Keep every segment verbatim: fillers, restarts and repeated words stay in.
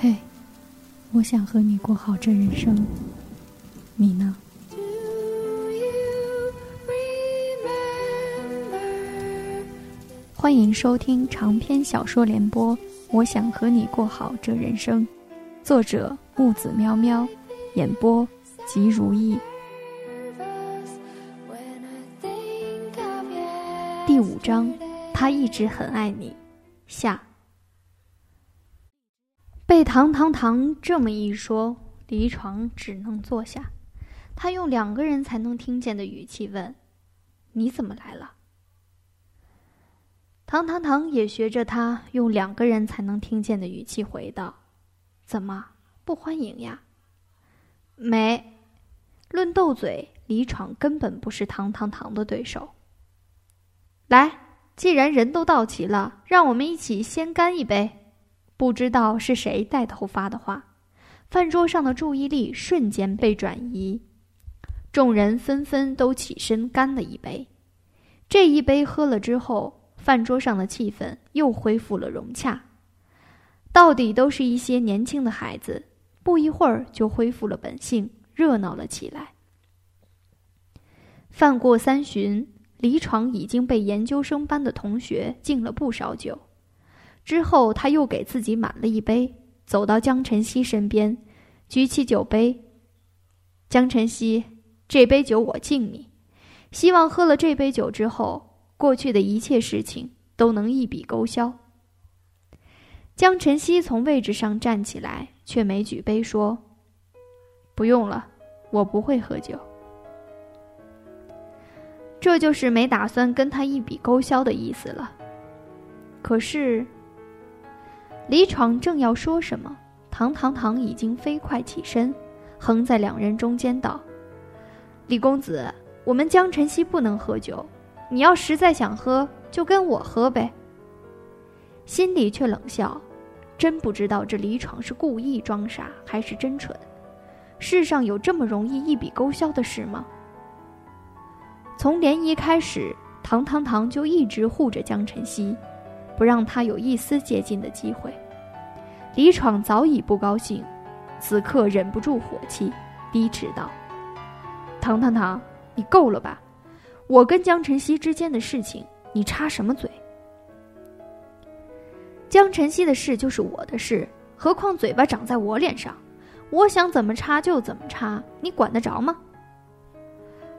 嘿，我想和你过好这人生，你呢？欢迎收听长篇小说联播，我想和你过好这人生，作者木子喵喵，演播吉如意。第五章，他一直很爱你下。被唐唐唐这么一说，离床只能坐下。他用两个人才能听见的语气问，你怎么来了？唐唐唐也学着他用两个人才能听见的语气回道，怎么不欢迎呀？没。论斗嘴，李闯根本不是唐唐唐的对手。来，既然人都到齐了，让我们一起先干一杯。不知道是谁带头发的话，饭桌上的注意力瞬间被转移，众人纷纷都起身干了一杯。这一杯喝了之后，饭桌上的气氛又恢复了融洽，到底都是一些年轻的孩子，不一会儿就恢复了本性，热闹了起来。饭过三巡，离床已经被研究生班的同学敬了不少酒，之后他又给自己满了一杯，走到江晨曦身边，举起酒杯，江晨曦，这杯酒我敬你，希望喝了这杯酒之后，过去的一切事情都能一笔勾销。江晨曦从位置上站起来，却没举杯，说，不用了，我不会喝酒。这就是没打算跟他一笔勾销的意思了。可是李闯正要说什么，唐唐唐已经飞快起身，横在两人中间道，李公子，我们江晨曦不能喝酒，你要实在想喝，就跟我喝呗。心里却冷笑，真不知道这李闯是故意装傻还是真蠢。世上有这么容易一笔勾销的事吗？从联谊开始，唐唐唐就一直护着江晨曦，不让他有一丝接近的机会。李闯早已不高兴，此刻忍不住火气，低斥道，唐唐唐，你够了吧，我跟江晨曦之间的事情，你插什么嘴？江晨曦的事就是我的事，何况嘴巴长在我脸上，我想怎么插就怎么插，你管得着吗？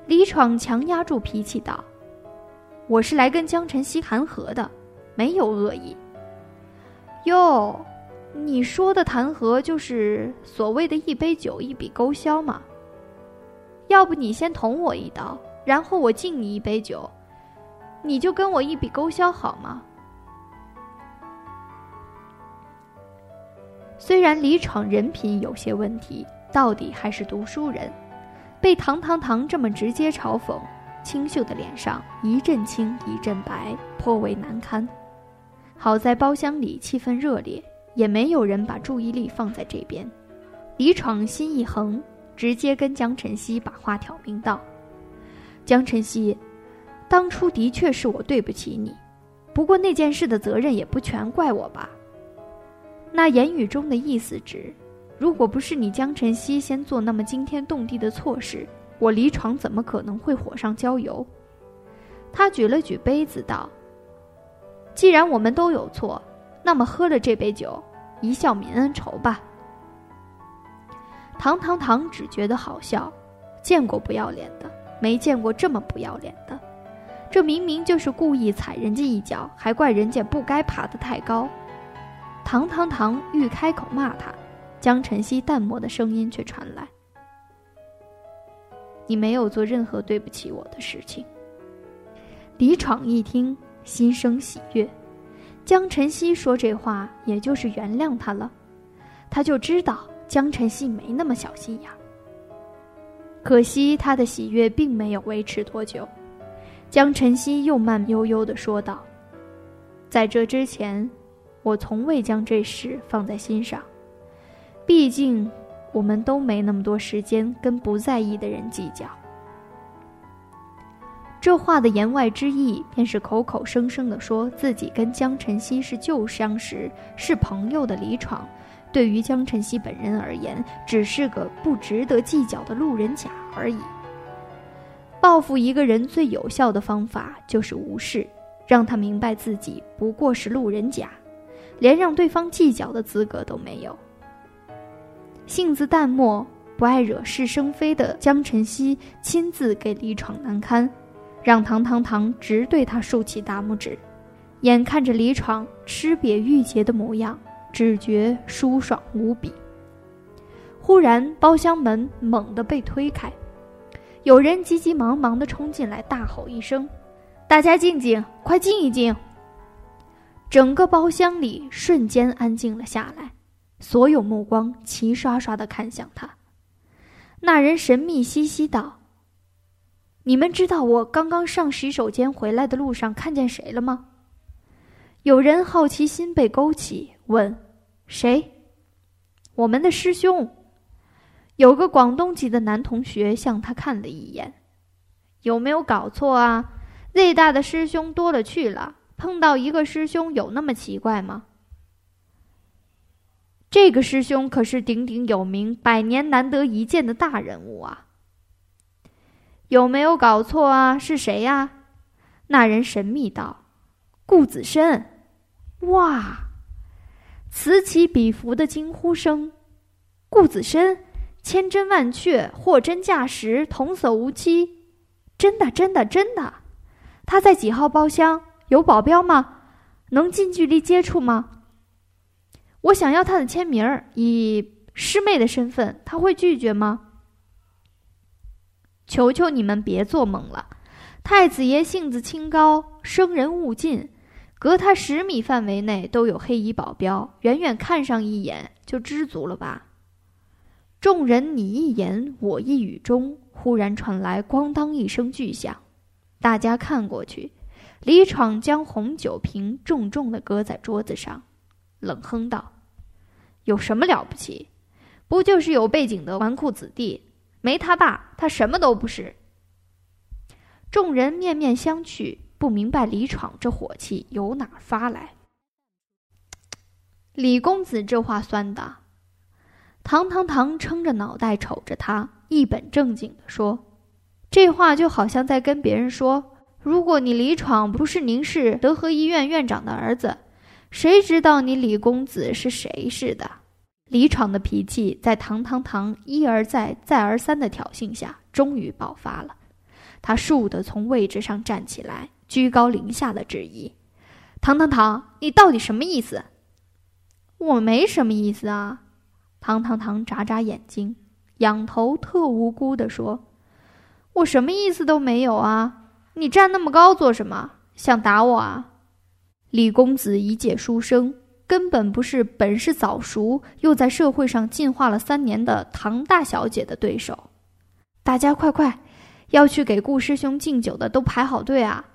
李闯强压住脾气道，我是来跟江晨曦谈和的，没有恶意。哟，你说的谈和就是所谓的一杯酒一笔勾销吗？要不你先捅我一刀，然后我敬你一杯酒，你就跟我一笔勾销好吗？虽然李闯人品有些问题，到底还是读书人，被唐唐唐这么直接嘲讽，清秀的脸上一阵青一阵白，颇为难堪。好在包厢里气氛热烈，也没有人把注意力放在这边。李闯心一横，直接跟江晨曦把话挑明道，江晨曦，当初的确是我对不起你，不过那件事的责任也不全怪我吧。那言语中的意思指，如果不是你江晨曦先做那么惊天动地的错事，我离床怎么可能会火上浇油？他举了举杯子道，既然我们都有错，那么喝了这杯酒，一笑泯恩仇吧。唐唐唐只觉得好笑，见过不要脸的，没见过这么不要脸的，这明明就是故意踩人家一脚，还怪人家不该爬得太高。唐唐唐欲开口骂他，江晨曦淡漠的声音却传来，你没有做任何对不起我的事情。李闯一听，心生喜悦，江晨曦说这话也就是原谅他了，他就知道江晨曦没那么小心眼。可惜他的喜悦并没有维持多久，江晨曦又慢悠悠地说道，在这之前，我从未将这事放在心上，毕竟我们都没那么多时间跟不在意的人计较。这话的言外之意，便是口口声声地说自己跟江晨曦是旧相识，是朋友的李闯，对于江晨曦本人而言，只是个不值得计较的路人甲而已。报复一个人最有效的方法就是无视，让他明白自己不过是路人甲，连让对方计较的资格都没有。性子淡漠、不爱惹是生非的江晨曦亲自给李闯难堪，让唐唐唐直对他竖起大拇指。眼看着李闯吃瘪欲竭的模样，只觉舒爽无比。忽然包厢门猛地被推开，有人急急忙忙地冲进来，大吼一声：“大家静静，快静一静！”整个包厢里瞬间安静了下来，所有目光齐刷刷地看向他。那人神秘兮兮道：“你们知道我刚刚上洗手间回来的路上看见谁了吗？”有人好奇心被勾起，问：“谁？”“我们的师兄。”有个广东籍的男同学向他看了一眼：“有没有搞错啊？ Z 大的师兄多了去了，碰到一个师兄有那么奇怪吗？”这个师兄可是鼎鼎有名、百年难得一见的大人物啊！“有没有搞错啊？是谁呀、啊？”那人神秘道：“顾子深。”哇！此起彼伏的惊呼声。顾子深，千真万确，货真价实，童叟无欺，真的真的真的！他在几号包厢？有保镖吗？能近距离接触吗？我想要他的签名，以师妹的身份，他会拒绝吗？求求你们别做梦了！太子爷性子清高，生人勿近，隔他十米范围内都有黑衣保镖，远远看上一眼就知足了吧。众人你一言我一语中，忽然传来咣当一声巨响，大家看过去，李闯将红酒瓶重重地搁在桌子上，冷哼道：“有什么了不起？不就是有背景的纨绔子弟，没他爸他什么都不是。”众人面面相觑，不明白李闯这火气由哪儿发来。李公子这话酸的。唐唐唐撑着脑袋瞅着他，一本正经地说，这话就好像在跟别人说，如果你李闯不是宁市德和医院院长的儿子，谁知道你李公子是谁似的。李闯的脾气在唐唐唐一而再再而三的挑衅下终于爆发了。他倏地从位置上站起来，居高临下的质疑：“唐唐唐，你到底什么意思？”“我没什么意思啊。”唐唐唐眨眨眼睛，仰头特无辜地说：“我什么意思都没有啊，你站那么高做什么？想打我啊？”李公子一介书生，根本不是本事早熟又在社会上进化了三年的唐大小姐的对手。“大家快快，要去给顾师兄敬酒的都排好队啊！”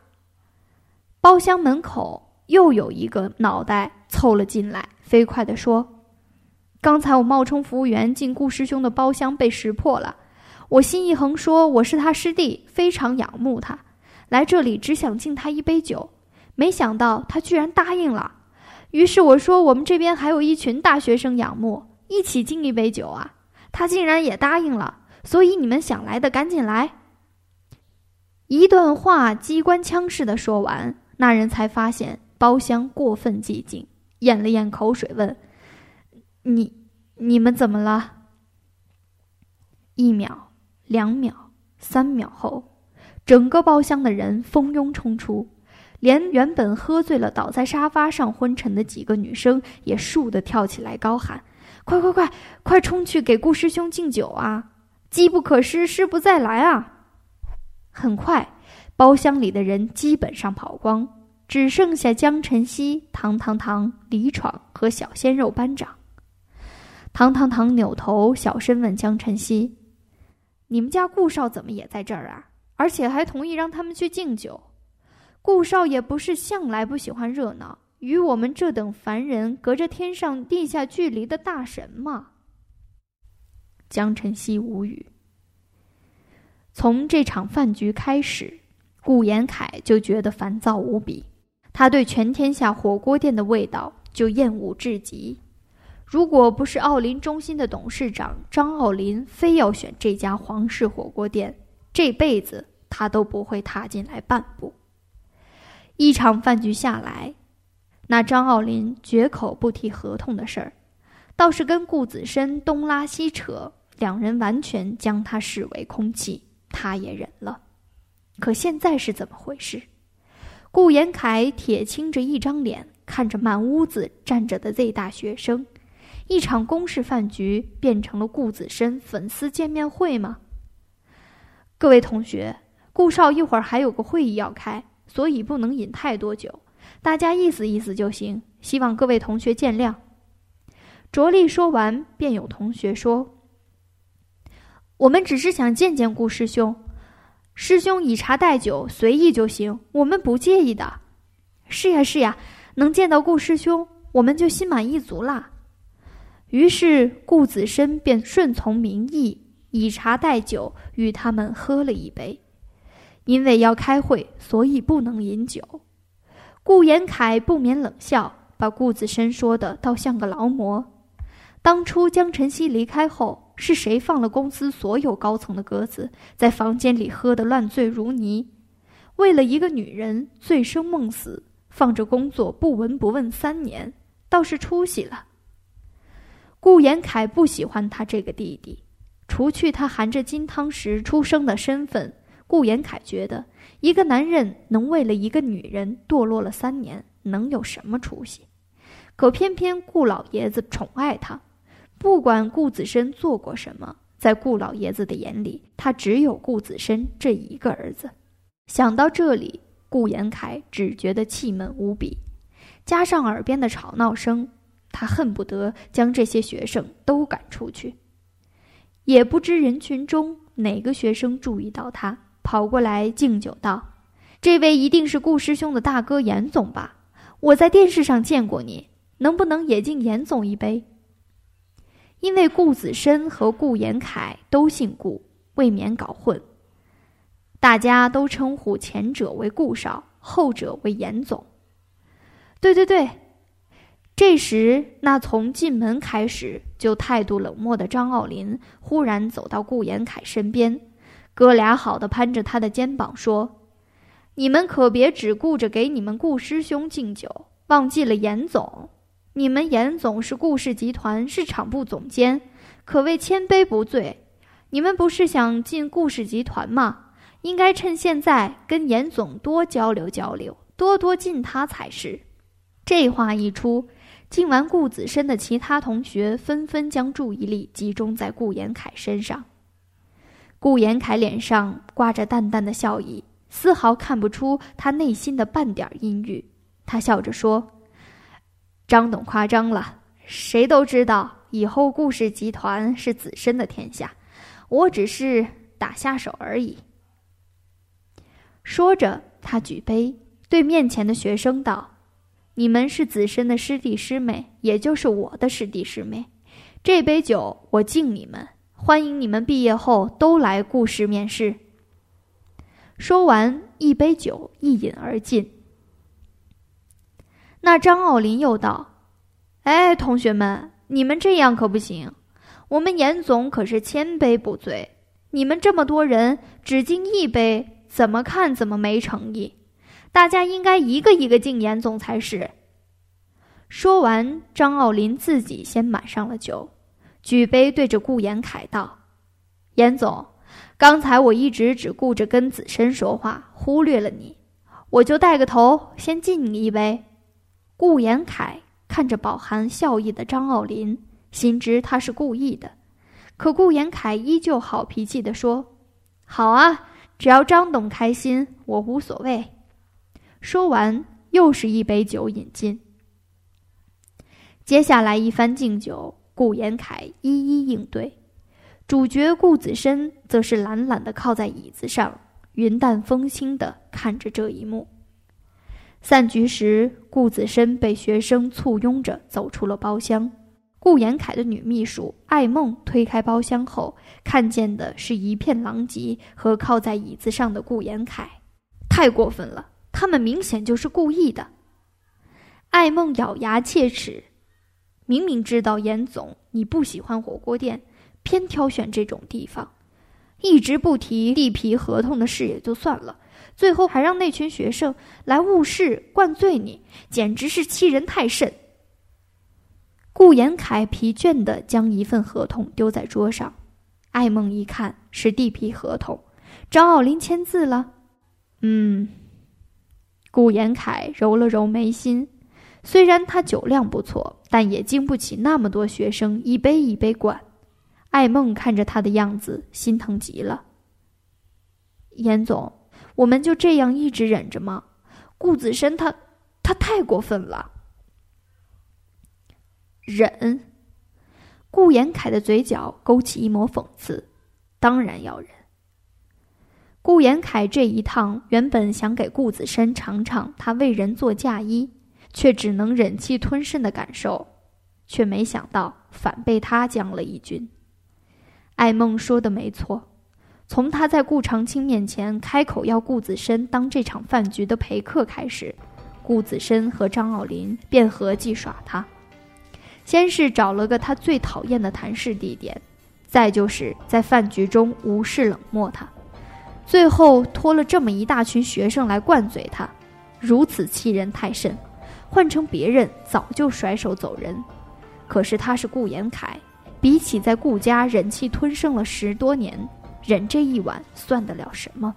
包厢门口又有一个脑袋凑了进来，飞快地说：“刚才我冒充服务员进顾师兄的包厢被识破了，我心一横说我是他师弟，非常仰慕他，来这里只想敬他一杯酒。没想到他居然答应了，于是我说我们这边还有一群大学生仰慕，一起敬一杯酒啊，他竟然也答应了，所以你们想来的赶紧来。”一段话机关枪似的说完，那人才发现包厢过分寂静，咽了咽口水问：“你你们怎么了？”一秒，两秒，三秒后，整个包厢的人蜂拥冲出，连原本喝醉了倒在沙发上昏沉的几个女生也倏地跳起来高喊：“快快快，快冲去给顾师兄敬酒啊！机不可失，失不再来啊！”很快，包厢里的人基本上跑光，只剩下江晨曦、唐唐唐、李闯和小鲜肉班长。唐唐唐扭头小声问江晨曦：“你们家顾少怎么也在这儿啊？而且还同意让他们去敬酒？顾少也不是向来不喜欢热闹，与我们这等凡人隔着天上地下距离的大神嘛。”江晨曦无语。从这场饭局开始，顾炎凯就觉得烦躁无比，他对全天下火锅店的味道就厌恶至极。如果不是奥林中心的董事长张奥林非要选这家皇室火锅店，这辈子他都不会踏进来半步。一场饭局下来，那张奥林绝口不提合同的事儿，倒是跟顾子深东拉西扯，两人完全将他视为空气，他也忍了。可现在是怎么回事？顾炎凯铁青着一张脸，看着满屋子站着的 Z 大学生，一场公事饭局变成了顾子深粉丝见面会吗？各位同学，顾少一会儿还有个会议要开，所以不能饮太多酒，大家意思意思就行，希望各位同学见谅。着力说完，便有同学说，我们只是想见见顾师兄，师兄以茶代酒，随意就行，我们不介意的。是呀是呀，能见到顾师兄，我们就心满意足啦。于是顾子深便顺从民意，以茶代酒，与他们喝了一杯。因为要开会，所以不能饮酒。顾炎凯不免冷笑，把顾子深说的倒像个劳模。当初江晨曦离开后，是谁放了公司所有高层的鸽子，在房间里喝得烂醉如泥？为了一个女人醉生梦死，放着工作不闻不问三年，倒是出息了。顾炎凯不喜欢他这个弟弟，除去他含着金汤匙出生的身份，顾炎凯觉得一个男人能为了一个女人堕落了三年，能有什么出息？可偏偏顾老爷子宠爱他，不管顾子深做过什么，在顾老爷子的眼里，他只有顾子深这一个儿子。想到这里，顾炎凯只觉得气闷无比，加上耳边的吵闹声，他恨不得将这些学生都赶出去。也不知人群中哪个学生注意到他，跑过来敬酒道，这位一定是顾师兄的大哥严总吧？我在电视上见过你，能不能也敬严总一杯？因为顾子深和顾炎凯都姓顾，未免搞混，大家都称呼前者为顾少，后者为严总。对对对。这时，那从进门开始就态度冷漠的张奥林忽然走到顾炎凯身边，哥俩好的攀着他的肩膀说，你们可别只顾着给你们顾师兄敬酒，忘记了严总。你们严总是顾氏集团市场部总监，可谓千杯不醉。你们不是想进顾氏集团吗？应该趁现在跟严总多交流交流，多多敬他才是。这话一出，敬完顾子深的其他同学纷纷将注意力集中在顾炎凯身上。顾炎凯脸上挂着淡淡的笑意，丝毫看不出他内心的半点阴郁。他笑着说，张董夸张了，谁都知道以后顾氏集团是子深的天下，我只是打下手而已。说着他举杯对面前的学生道，你们是子深的师弟师妹，也就是我的师弟师妹，这杯酒我敬你们，欢迎你们毕业后都来顾氏面试。说完，一杯酒一饮而尽。那张奥林又道，哎，同学们，你们这样可不行，我们严总可是千杯不醉，你们这么多人只敬一杯，怎么看怎么没诚意，大家应该一个一个敬严总才是。说完，张奥林自己先满上了酒，举杯对着顾炎凯道，严总，刚才我一直只顾着跟子深说话，忽略了你，我就带个头先敬你一杯。顾炎凯看着饱含笑意的张奥林，心知他是故意的，可顾炎凯依旧好脾气地说，好啊，只要张董开心，我无所谓。说完，又是一杯酒饮尽。接下来一番敬酒，顾炎凯一一应对。主角顾子深则是懒懒地靠在椅子上，云淡风轻地看着这一幕。散局时，顾子深被学生簇拥着走出了包厢。顾炎凯的女秘书艾梦推开包厢后，看见的是一片狼藉和靠在椅子上的顾炎凯。太过分了，他们明显就是故意的。艾梦咬牙切齿，明明知道严总你不喜欢火锅店，偏挑选这种地方，一直不提地皮合同的事也就算了，最后还让那群学生来误事灌醉你，简直是欺人太甚。顾延凯疲倦地将一份合同丢在桌上，艾梦一看是地皮合同，张奥林签字了。嗯，顾延凯揉了揉眉心，虽然他酒量不错，但也经不起那么多学生一杯一杯灌。艾梦看着他的样子，心疼极了。严总，我们就这样一直忍着吗？顾子深他他太过分了。忍？顾延凯的嘴角勾起一抹讽刺，当然要忍。顾延凯这一趟原本想给顾子深尝尝他为人做嫁衣，却只能忍气吞声的感受，却没想到反被他将了一军。艾梦说的没错，从他在顾长青面前开口要顾子深当这场饭局的陪客开始，顾子深和张奥林便合计耍他，先是找了个他最讨厌的谈事地点，再就是在饭局中无视冷漠他，最后拖了这么一大群学生来灌醉他，如此欺人太甚，换成别人早就甩手走人。可是他是顾延凯，比起在顾家忍气吞声了十多年，忍这一晚算得了什么？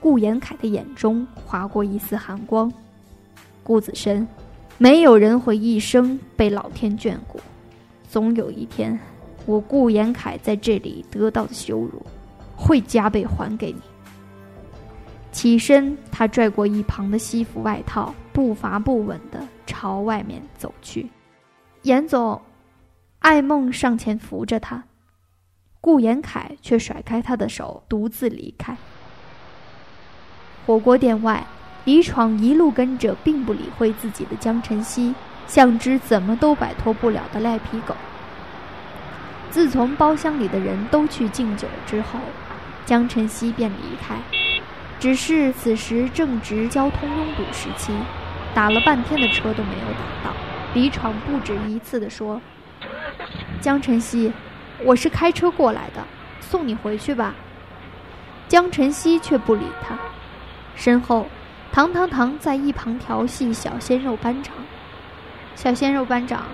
顾延凯的眼中划过一丝寒光。顾子深，没有人会一生被老天眷顾，总有一天，我顾延凯在这里得到的羞辱，会加倍还给你。起身，他拽过一旁的西服外套，步伐不稳地朝外面走去。严总，艾梦上前扶着他，顾延凯却甩开他的手，独自离开。火锅店外，李闯一路跟着并不理会自己的江晨曦，像只怎么都摆脱不了的赖皮狗。自从包厢里的人都去敬酒之后，江晨曦便离开。只是此时正值交通拥堵时期，打了半天的车都没有打到。李闯不止一次地说：“江晨曦，我是开车过来的，送你回去吧。”江晨曦却不理他。身后，唐唐唐在一旁调戏小鲜肉班长。小鲜肉班长，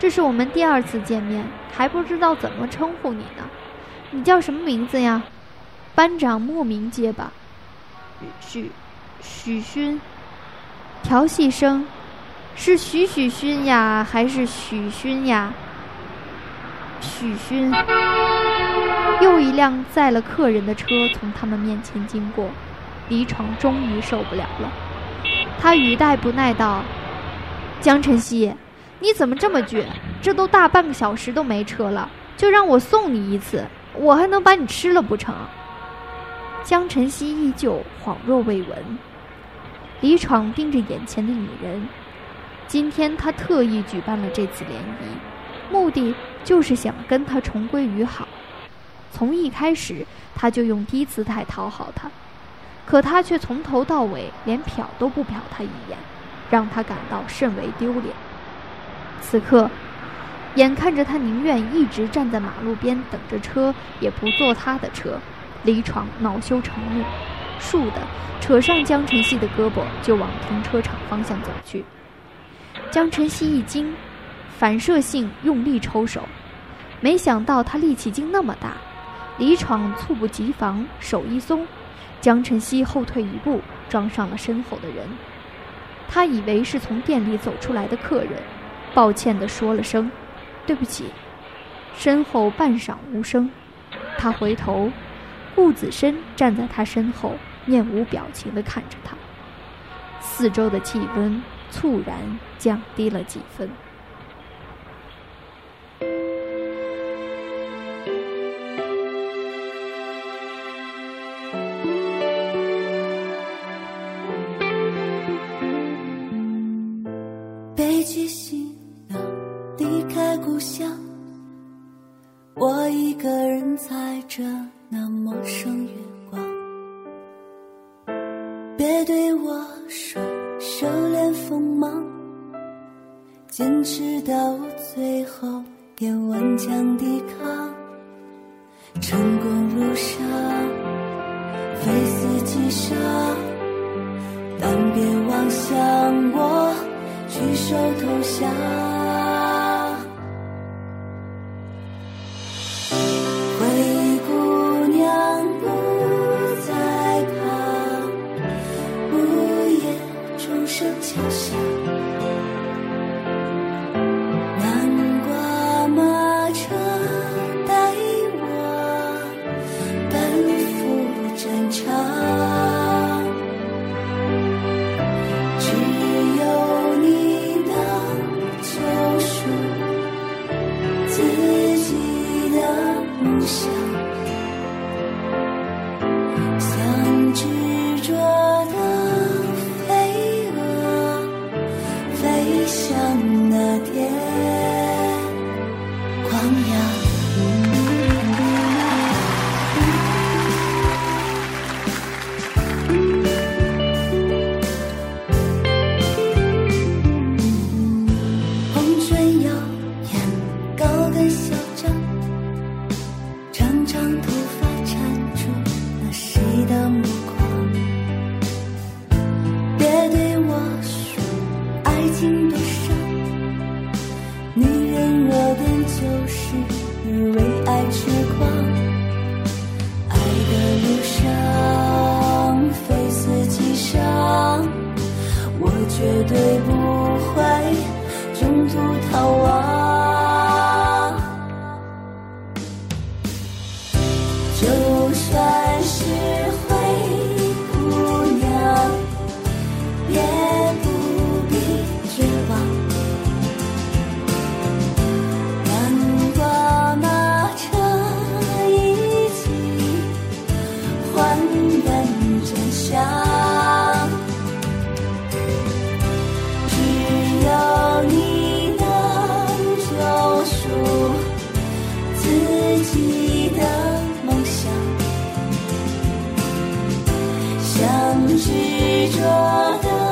这是我们第二次见面，还不知道怎么称呼你呢。你叫什么名字呀？班长莫名结巴。许许勋。调戏声。是许许勋呀，还是许勋呀？许勋。又一辆载了客人的车从他们面前经过，李闯终于受不了了，他语带不耐道：“江晨曦，你怎么这么倔？这都大半个小时都没车了，就让我送你一次，我还能把你吃了不成？”江晨曦依旧恍若未闻。李闯盯着眼前的女人。今天他特意举办了这次联谊，目的就是想跟他重归于好。从一开始他就用低姿态讨好他，可他却从头到尾连瞟都不瞟他一眼，让他感到甚为丢脸。此刻眼看着他宁愿一直站在马路边等着车，也不坐他的车，李闯恼羞成怒，倏地扯上江晨曦的胳膊就往停车场方向走去。江晨曦一惊，反射性用力抽手，没想到他力气竟那么大。李闯猝不及防，手一松，江晨曦后退一步，撞上了身后的人。他以为是从店里走出来的客人，抱歉地说了声对不起，身后半晌无声。他回头，顾子深站在他身后，面无表情地看着他。四周的气温猝然降低了几分。背起行囊离开故乡，我一个人踩着那陌生月光。别对我说收敛锋芒，坚持到最后也顽强抵抗，成功路上非死即伤，但别妄想我举手投降。执着的